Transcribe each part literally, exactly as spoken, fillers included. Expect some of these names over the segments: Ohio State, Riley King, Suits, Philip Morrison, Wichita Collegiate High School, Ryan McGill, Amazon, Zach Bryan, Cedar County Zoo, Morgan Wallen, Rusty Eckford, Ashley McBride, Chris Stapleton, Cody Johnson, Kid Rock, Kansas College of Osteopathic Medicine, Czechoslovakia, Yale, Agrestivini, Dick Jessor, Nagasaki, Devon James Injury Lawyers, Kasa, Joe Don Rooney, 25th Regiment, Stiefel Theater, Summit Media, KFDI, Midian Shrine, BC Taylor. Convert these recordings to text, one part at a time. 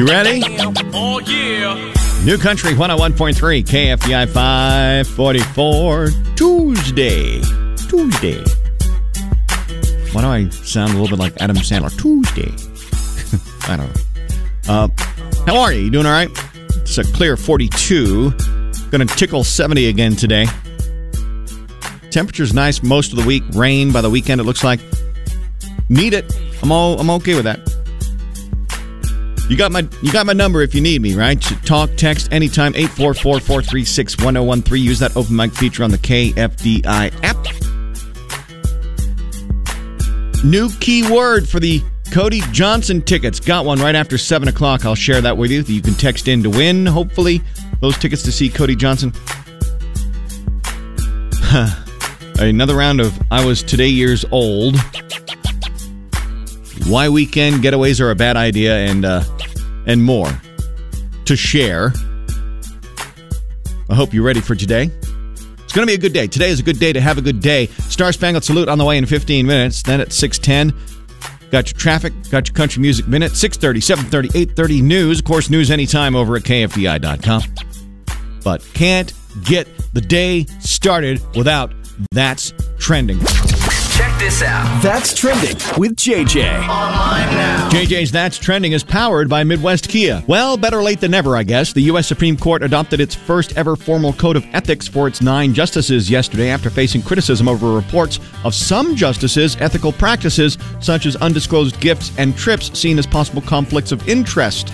You ready? Oh, yeah. New Country one oh one point three, K F D I five forty-four, Tuesday. Tuesday. Why do I sound a little bit like Adam Sandler? Tuesday. I don't know. Uh, how are you? You doing all right? It's a clear forty-two. Going to tickle seventy again today. Temperature's nice most of the week. Rain by the weekend, it looks like. Need it. I'm all, I'm okay with that. You got my you got my number if you need me, right? Talk, text, anytime, eight four four, four three six, one oh one three. Use that open mic feature on the K F D I app. New keyword for the Cody Johnson tickets. Got one right after seven o'clock. I'll share that with you. You can text in to win, hopefully, those tickets to see Cody Johnson. Another round of I Was Today Years Old. Why weekend getaways are a bad idea, and uh, and more to share. I hope you're ready for today. It's going to be a good day. Today is a good day to have a good day. Star Spangled Salute on the way in fifteen minutes. Then at six ten, got your traffic, got your country music minute. six thirty, seven thirty, eight thirty news. Of course, news anytime over at K F D I dot com. But can't get the day started without That's Trending. Check this out. That's Trending with J J. Online now. J J's That's Trending is powered by Midwest Kia. Well, better late than never, I guess. The U S Supreme Court adopted its first ever formal code of ethics for its nine justices yesterday after facing criticism over reports of some justices' ethical practices, such as undisclosed gifts and trips seen as possible conflicts of interest.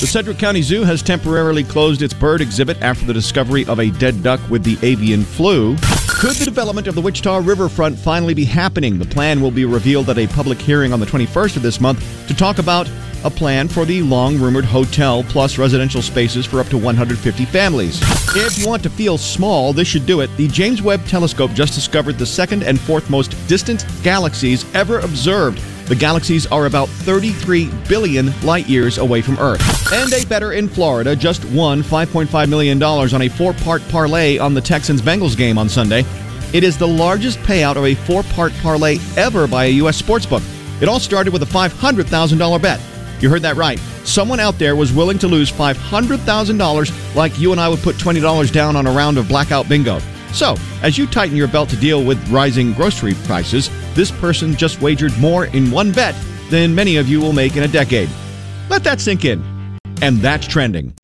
The Cedar County Zoo has temporarily closed its bird exhibit after the discovery of a dead duck with the avian flu. Could the development of the Wichita Riverfront finally be happening? The plan will be revealed at a public hearing on the twenty-first of this month to talk about a plan for the long-rumored hotel plus residential spaces for up to one hundred fifty families. If you want to feel small, this should do it. The James Webb Telescope just discovered the second and fourth most distant galaxies ever observed. The galaxies are about thirty-three billion light-years away from Earth. And a bettor in Florida just won five point five million dollars on a four-part parlay on the Texans-Bengals game on Sunday. It is the largest payout of a four-part parlay ever by a U S sportsbook. It all started with a five hundred thousand dollars bet. You heard that right. Someone out there was willing to lose five hundred thousand dollars like you and I would put twenty dollars down on a round of blackout bingo. So, as you tighten your belt to deal with rising grocery prices, this person just wagered more in one bet than many of you will make in a decade. Let that sink in. And that's trending.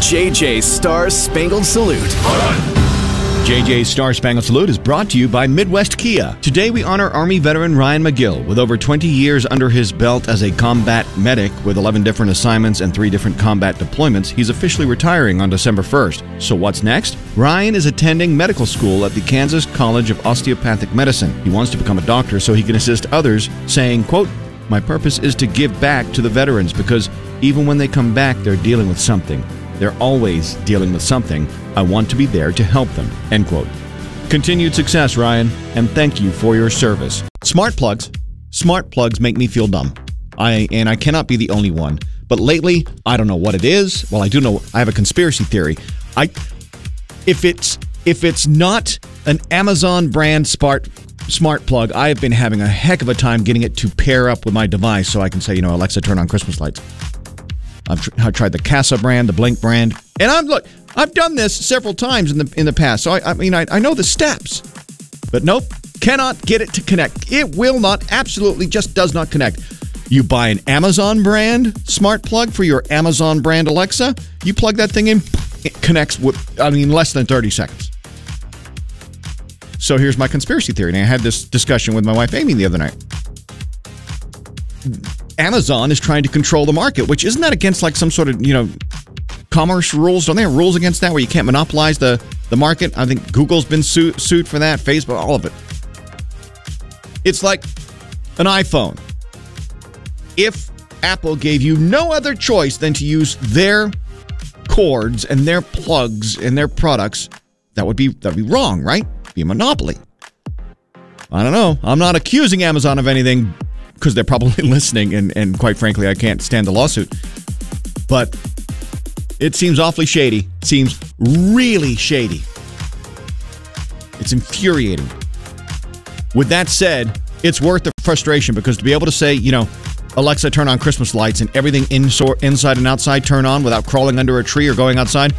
J J's Star Spangled Salute. J J's Star Spangled Salute is brought to you by Midwest Kia. Today we honor Army veteran Ryan McGill with over twenty years under his belt as a combat medic with eleven different assignments and three different combat deployments. He's officially retiring on December first. So what's next? Ryan is attending medical school at the Kansas College of Osteopathic Medicine. He wants to become a doctor so he can assist others, saying, quote, "My purpose is to give back to the veterans because even when they come back, they're dealing with something. They're always dealing with something. I want to be there to help them." End quote. Continued success, Ryan, and thank you for your service. Smart plugs. Smart plugs make me feel dumb. I and I cannot be the only one. But lately, I don't know what it is. Well, I do know I have a conspiracy theory. I if it's if it's not an Amazon brand smart smart plug, I have been having a heck of a time getting it to pair up with my device so I can say, you know, Alexa, turn on Christmas lights. I've, tr- I've tried the Kasa brand, the Blink brand, and I'm look. I've done this several times in the in the past, so I, I mean I, I know the steps, but nope, cannot get it to connect. It will not. Absolutely, just does not connect. You buy an Amazon brand smart plug for your Amazon brand Alexa. You plug that thing in, it connects with. I mean, less than thirty seconds. So here's my conspiracy theory, and I had this discussion with my wife Amy the other night. Amazon is trying to control the market, which isn't that against like some sort of, you know, commerce rules? Don't they have rules against that where you can't monopolize the, the market? I think Google's been su- sued for that, Facebook, all of it. It's like an iPhone. If Apple gave you no other choice than to use their cords and their plugs and their products, that would be that'd be wrong, right? It'd be a monopoly. I don't know. I'm not accusing Amazon of anything, because they're probably listening, and, and quite frankly, I can't stand the lawsuit. But it seems awfully shady. It seems really shady. It's infuriating. With that said, it's worth the frustration, because to be able to say, you know, Alexa, turn on Christmas lights and everything insor- inside and outside turn on without crawling under a tree or going outside.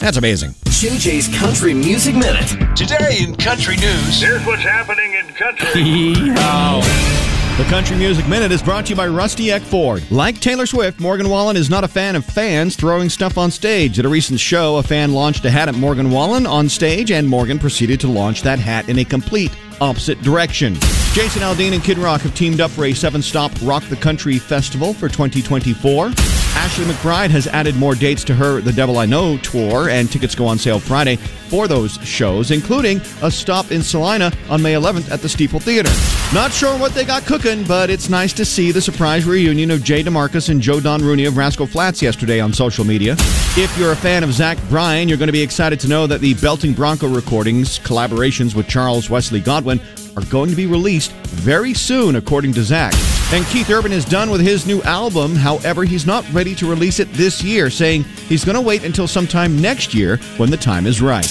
That's amazing. J J's Country Music Minute. Today in country news. Here's what's happening in country. Oh. The Country Music Minute is brought to you by Rusty Eckford. Like Taylor Swift, Morgan Wallen is not a fan of fans throwing stuff on stage. At a recent show, a fan launched a hat at Morgan Wallen on stage, and Morgan proceeded to launch that hat in a complete opposite direction. Jason Aldean and Kid Rock have teamed up for a seven-stop Rock the Country Festival for twenty twenty-four. Ashley McBride has added more dates to her The Devil I Know tour, and tickets go on sale Friday for those shows, including a stop in Salina on May eleventh at the Stiefel Theater. Not sure what they got cooking, but it's nice to see the surprise reunion of Jay DeMarcus and Joe Don Rooney of Rascal Flats yesterday on social media. If you're a fan of Zach Bryan, you're going to be excited to know that the Belting Bronco recordings, collaborations with Charles Wesley Godwin, are going to be released very soon, according to Zach. And Keith Urban is done with his new album. However, he's not ready to release it this year, saying he's going to wait until sometime next year when the time is right.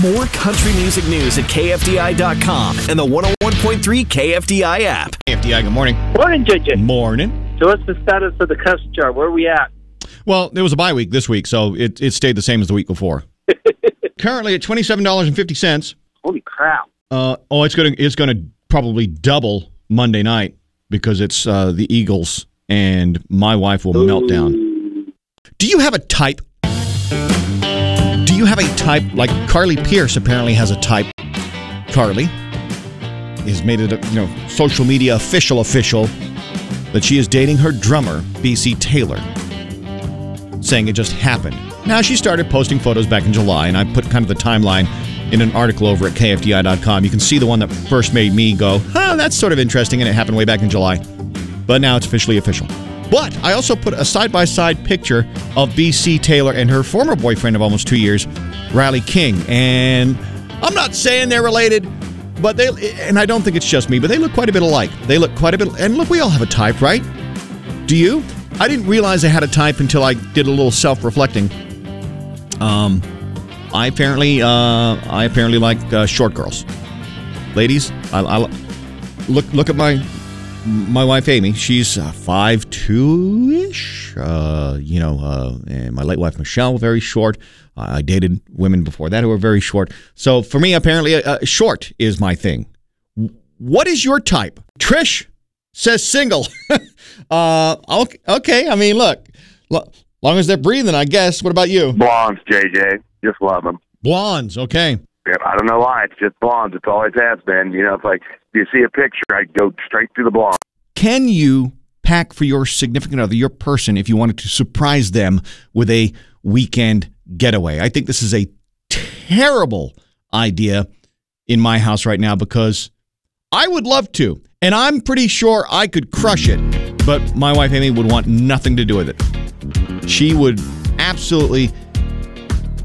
More country music news at K F D I dot com and the one oh one point three K F D I app. K F D I, good morning. Morning, J J. Morning. So what's the status of the cuss jar? Where are we at? Well, there was a bye week this week, so it, it stayed the same as the week before. Currently at twenty-seven dollars and fifty cents. Holy crap. Uh, oh, it's going to it's going to probably double Monday night because it's uh, the Eagles, and my wife will Ooh. melt down. Do you have a type? Do you have a type? Like Carly Pierce apparently has a type. Carly has made it, a, you know, social media official official that she is dating her drummer, B C Taylor, saying it just happened. Now, she started posting photos back in July, and I put kind of the timeline in an article over at K F D I dot com. You can see the one that first made me go, oh, that's sort of interesting, and it happened way back in July. But now it's officially official. But I also put a side-by-side picture of B C Taylor and her former boyfriend of almost two years, Riley King. And I'm not saying they're related, but they, and I don't think it's just me, but they look quite a bit alike. They look quite a bit, and look, we all have a type, right? Do you? I didn't realize I had a type until I did a little self-reflecting. Um, I apparently, uh, I apparently like uh, short girls. Ladies, I, I look look at my my wife Amy. She's five two ish. Uh, you know, uh, and my late wife Michelle, very short. I dated women before that who were very short. So for me, apparently, uh, short is my thing. What is your type? Trish says single. uh, okay. I mean, look. look Long as they're breathing, I guess. What about you? Blondes, J J. Just love them. Blondes, okay. Yeah, I don't know why. It's just blondes. It's always has been. You know, it's like, you see a picture, I go straight to the blonde. Can you pack for your significant other, your person, if you wanted to surprise them with a weekend getaway? I think this is a terrible idea in my house right now because I would love to, and I'm pretty sure I could crush it, but my wife, Amy, would want nothing to do with it. She would absolutely,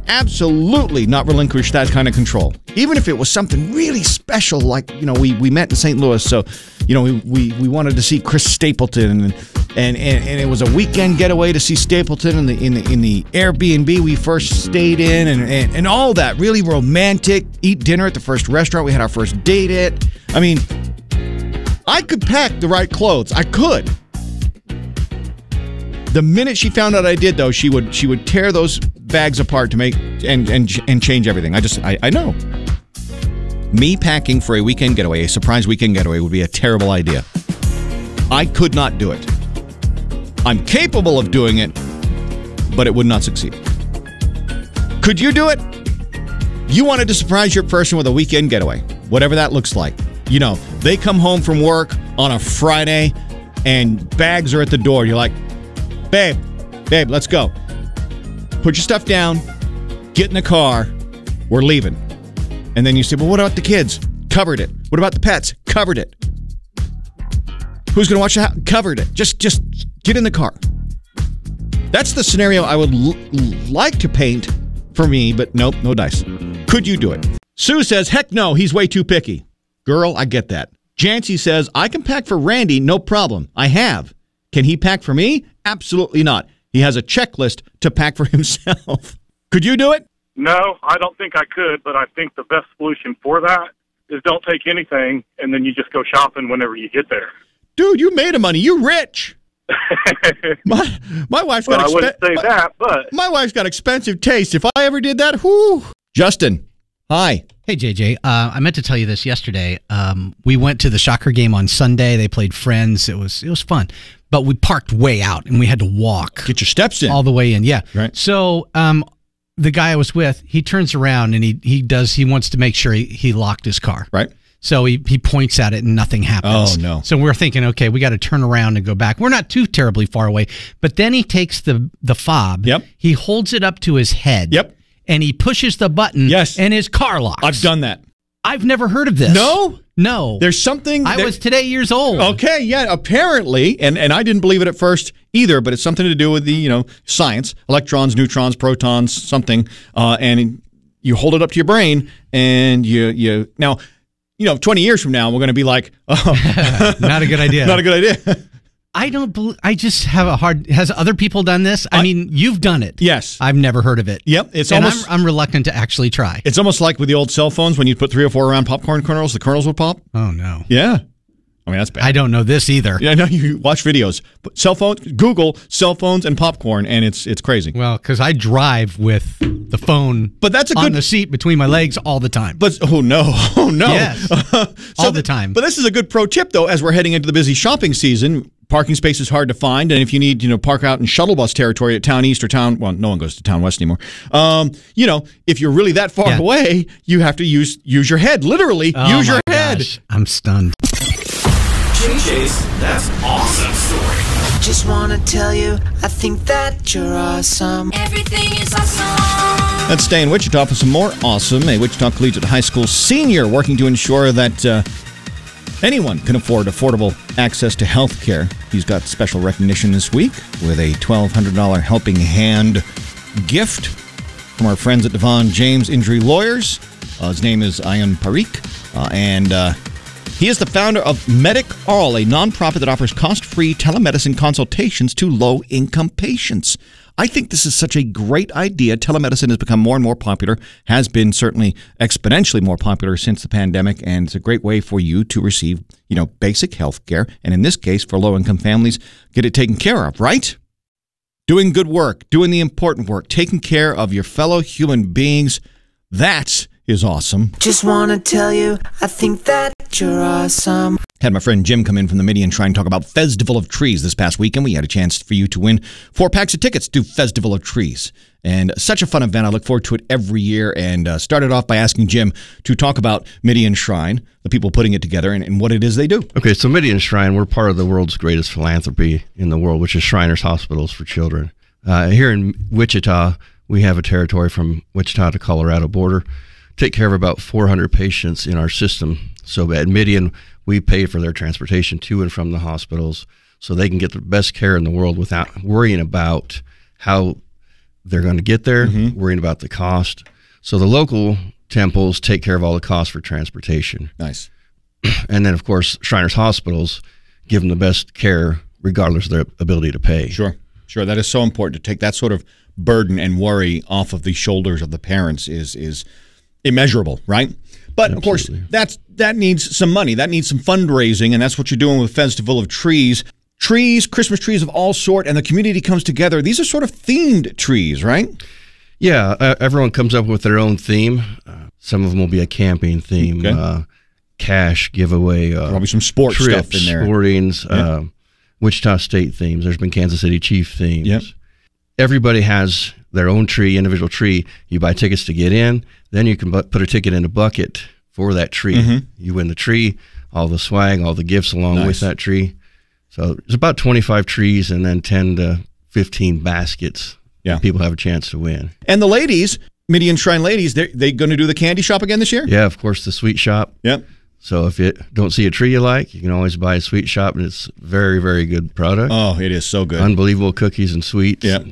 absolutely not relinquish that kind of control. Even if it was something really special, like, you know, we, we met in Saint Louis, so, you know, we, we, we wanted to see Chris Stapleton, and, and, and, and it was a weekend getaway to see Stapleton in the in the, in the Airbnb we first stayed in, and, and, and all that. Really romantic, eat dinner at the first restaurant we had our first date at. I mean, I could pack the right clothes. I could. The minute she found out I did, though, she would she would tear those bags apart to make and and and change everything. I just I, I know. Me packing for a weekend getaway, a surprise weekend getaway, would be a terrible idea. I could not do it. I'm capable of doing it, but it would not succeed. Could you do it? You wanted to surprise your person with a weekend getaway, whatever that looks like. You know, they come home from work on a Friday, and bags are at the door. You're like, Babe, babe, let's go. Put your stuff down. Get in the car. We're leaving. And then you say, well, what about the kids? Covered it. What about the pets? Covered it. Who's going to watch the house? Covered it. Just, just get in the car. That's the scenario I would l- like to paint for me, but nope, no dice. Could you do it? Sue says, heck no, he's way too picky. Girl, I get that. Jancy says, I can pack for Randy, no problem. I have. Can he pack for me? Absolutely not. He has a checklist to pack for himself. Could you do it? No, I don't think I could, but I think the best solution for that is don't take anything, and then you just go shopping whenever you get there. dude, you made a money. You rich. my my wife's well, got. I wouldn't say my, that, but my wife's got expensive taste. If I ever did that, whoo. Justin, hi. Hey, J J. Uh, I meant to tell you this yesterday. Um, we went to the Shocker game on Sunday. They played Friends. It was it was fun, but we parked way out and we had to walk. Get your steps in all the way in. Yeah. Right. So, um. The guy I was with, he turns around and he he does he wants to make sure he, he locked his car. Right. So he, he points at it and nothing happens. Oh no. So we're thinking, okay, we got to turn around and go back. We're not too terribly far away. But then he takes the the fob. Yep. He holds it up to his head. Yep. And he pushes the button. Yes. And his car locks. I've done that. I've never heard of this. No? No. There's something. That, I was today years old. Okay, yeah, apparently, and, and I didn't believe it at first either, but it's something to do with the, you know, science, electrons, neutrons, protons, something, uh, and you hold it up to your brain, and you, you now, you know, twenty years from now, we're going to be like, oh. Not a good idea. Not a good idea. I don't believe, I just have a hard, has other people done this? I, I mean, you've done it. Yes. I've never heard of it. Yep. It's and almost, I'm, I'm reluctant to actually try. It's almost like with the old cell phones, when you put three or four around popcorn kernels, the kernels would pop. Oh, no. Yeah. I mean, that's bad. I don't know this either. Yeah, I know you watch videos. But cell phone, Google cell phones and popcorn, and it's it's crazy. Well, because I drive with the phone but that's a on good, the seat between my legs all the time. But oh, no. Oh, no. Yes. so all the time. Th- but this is a good pro tip, though, as we're heading into the busy shopping season. Parking space is hard to find, and if you need, you know, park out in shuttle bus territory at Town East or Town, well, no one goes to Town West anymore. Um, you know, if you're really that far yeah. away, you have to use use your head, literally oh use your head. Gosh. I'm stunned. J J's, that's awesome story. Just want to tell you, I think that you're awesome. Everything is awesome. Let's stay in Wichita for some more awesome. A Wichita Collegiate High School senior working to ensure that. Uh, Anyone can afford affordable access to health care. He's got special recognition this week with a twelve hundred dollars helping hand gift from our friends at Devon James Injury Lawyers. Uh, his name is Ayan Parikh, uh, and uh, he is the founder of MedicAll, a nonprofit that offers cost-free telemedicine consultations to low-income patients. I think this is such a great idea. Telemedicine has become more and more popular, has been certainly exponentially more popular since the pandemic, and it's a great way for you to receive, you know, basic health care, and in this case, for low-income families, get it taken care of, right? Doing good work, doing the important work, taking care of your fellow human beings, that is awesome. Just want to tell you, I think that you're awesome. Had my friend Jim come in from the Midian Shrine talk about Festival of Trees this past weekend. We had a chance for you to win four packs of tickets to Festival of Trees. And such a fun event. I look forward to it every year. And uh, started off by asking Jim to talk about Midian Shrine, the people putting it together, and, and what it is they do. Okay, so Midian Shrine, we're part of the world's greatest philanthropy in the world, which is Shriners Hospitals for Children. Uh, here in Wichita, we have a territory from Wichita to Colorado border. Take care of about four hundred patients in our system. So at Midian, we pay for their transportation to and from the hospitals so they can get the best care in the world without worrying about how they're going to get there, mm-hmm. worrying about the cost. So the local temples take care of all the costs for transportation. Nice. And then, of course, Shriners Hospitals give them the best care regardless of their ability to pay. Sure. Sure. That is so important to take that sort of burden and worry off of the shoulders of the parents is is immeasurable, right? But, Absolutely. Of course, that's that needs some money. That needs some fundraising, and that's what you're doing with Festival of Trees. Trees, Christmas trees of all sort, and the community comes together. These are sort of themed trees, right? Yeah, uh, everyone comes up with their own theme. Uh, some of them will be a camping theme, okay. uh, cash giveaway. Uh, Probably some sports trips, stuff in there. Sportings, yeah. uh, Wichita State themes. There's been Kansas City Chiefs themes. Yep. Everybody has their own tree, individual tree. You buy tickets to get in. Then you can bu- put a ticket in a bucket for that tree. Mm-hmm. You win the tree, all the swag, all the gifts along nice. With that tree. So there's about twenty-five trees and then ten to fifteen baskets. Yeah. People have a chance to win. And the ladies, Midian Shrine ladies, they're, they going to do the candy shop again this year? Yeah, of course, the sweet shop. Yep. So if you don't see a tree you like, you can always buy a sweet shop, and it's very, very good product. Oh, it is so good. Unbelievable cookies and sweets. Yeah.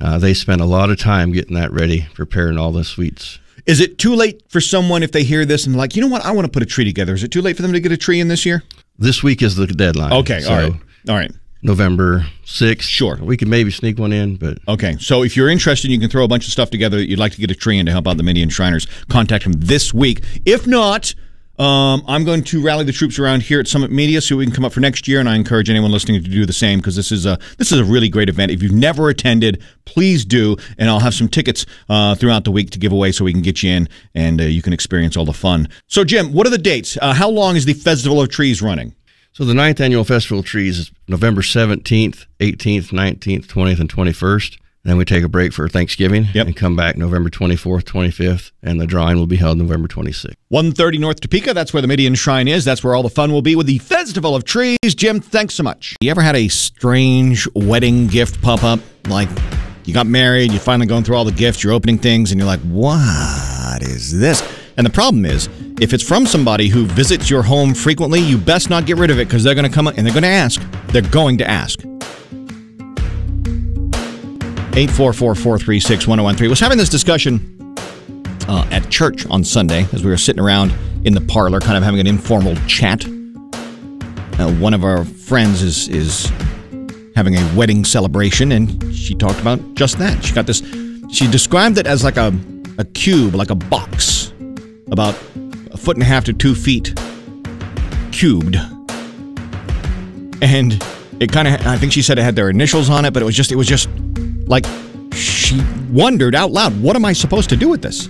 Uh, they spend a lot of time getting that ready, preparing all the sweets. Is it too late for someone if they hear this and like, you know what, I want to put a tree together? Is it too late for them to get a tree in this year? This week is the deadline. Okay, so all right. All right. November sixth. Sure. We could maybe sneak one in, but... Okay, so if you're interested, you can throw a bunch of stuff together that you'd like to get a tree in to help out the Midian Shriners. Contact them this week. If not... Um, I'm going to rally the troops around here at Summit Media so we can come up for next year, and I encourage anyone listening to do the same, because this is a this is a really great event. If you've never attended, please do, and I'll have some tickets uh, throughout the week to give away so we can get you in, and uh, you can experience all the fun. So, Jim, what are the dates? Uh, how long is the Festival of Trees running? So the ninth Annual Festival of Trees is November seventeenth, eighteenth, nineteenth, twentieth, and twenty-first. Then we take a break for Thanksgiving, yep, and come back November twenty-fourth, twenty-fifth, and the drawing will be held November twenty-sixth. one thirty North Topeka, that's where the Midian Shrine is. That's where all the fun will be with the Festival of Trees. Jim, thanks so much. You ever had a strange wedding gift pop up? Like, you got married, you're finally going through all the gifts, you're opening things, and you're like, what is this? And the problem is, if it's from somebody who visits your home frequently, you best not get rid of it, because they're going to come and they're going to ask. They're going to ask. eight four four, four three six, one zero one three. Was having this discussion uh, at church on Sunday as we were sitting around in the parlor, kind of having an informal chat. Uh, one of our friends is is having a wedding celebration, and she talked about just that. She got this. She described it as like a a cube, like a box, about a foot and a half to two feet cubed, and it kind of. I think she said it had their initials on it, but it was just. It was just. Like, she wondered out loud, what am I supposed to do with this?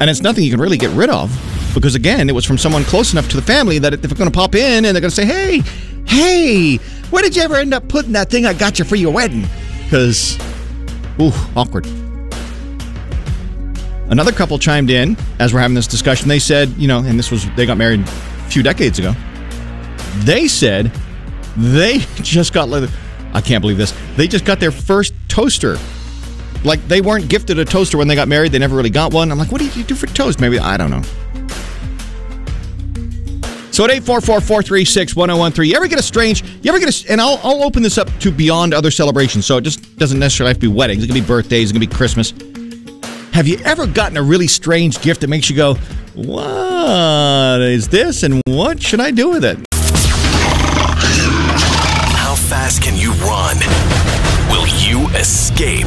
And it's nothing you can really get rid of, because, again, it was from someone close enough to the family that if they're going to pop in and they're going to say, hey, hey, where did you ever end up putting that thing I got you for your wedding? Because, ooh, awkward. Another couple chimed in as we're having this discussion. They said, you know, and this was, they got married a few decades ago. They said they just got leather. I can't believe this. They just got their first toaster. Like, they weren't gifted a toaster when they got married. They never really got one. I'm like, what did you do for toast? Maybe, I don't know. So at eight four four, four three six, one zero one three, you ever get a strange, you ever get a, and I'll, I'll open this up to beyond other celebrations, so it just doesn't necessarily have to be weddings. It can be birthdays. It can be Christmas. Have you ever gotten a really strange gift that makes you go, what is this, and what should I do with it? Fast can you run? Will you escape?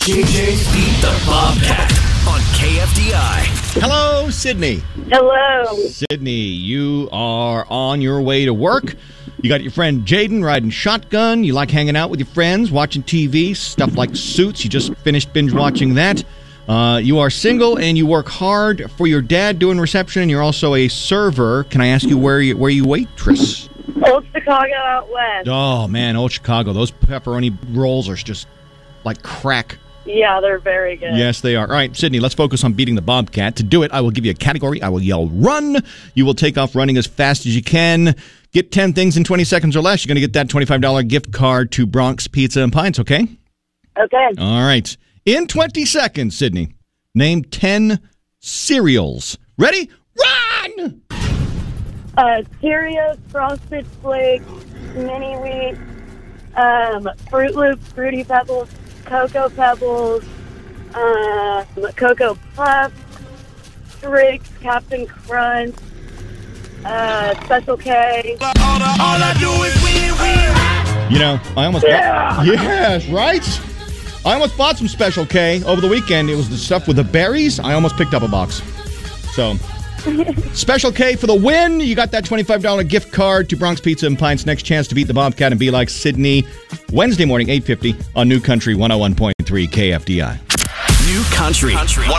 K J beat the Bobcat on K F D I. Hello, Sydney. Hello. Sydney, you are on your way to work. You got your friend Jaden riding shotgun. You like hanging out with your friends, watching T V, stuff like Suits. You just finished binge watching that. Uh, you are single and you work hard for your dad doing reception, and you're also a server. Can I ask you where you, where you waitress? Old Chicago out west. Oh, man, Old Chicago. Those pepperoni rolls are just like crack. Yeah, they're very good. Yes, they are. All right, Sydney, let's focus on beating the Bobcat. To do it, I will give you a category. I will yell, run. You will take off running as fast as you can. Get ten things in twenty seconds or less. You're going to get that twenty-five dollar gift card to Bronx Pizza and Pints, okay? Okay. All right. In twenty seconds, Sydney, name ten cereals. Ready? Run! Uh, Cheerios, Frosted Flakes, Mini Wheats, um, Fruit Loops, Fruity Pebbles, Cocoa Pebbles, uh, Cocoa Puffs, Trix, Captain Crunch, uh, Special K. All I do is win, win. You know, I almost yeah. bought, yes, right? I almost bought some Special K over the weekend. It was the stuff with the berries. I almost picked up a box. So... Special K for the win. You got that twenty-five dollar gift card to Bronx Pizza and Pints. Next chance to beat the Bobcat and be like Sydney. Wednesday morning, eight fifty on New Country one oh one point three K F D I. New Country. Country.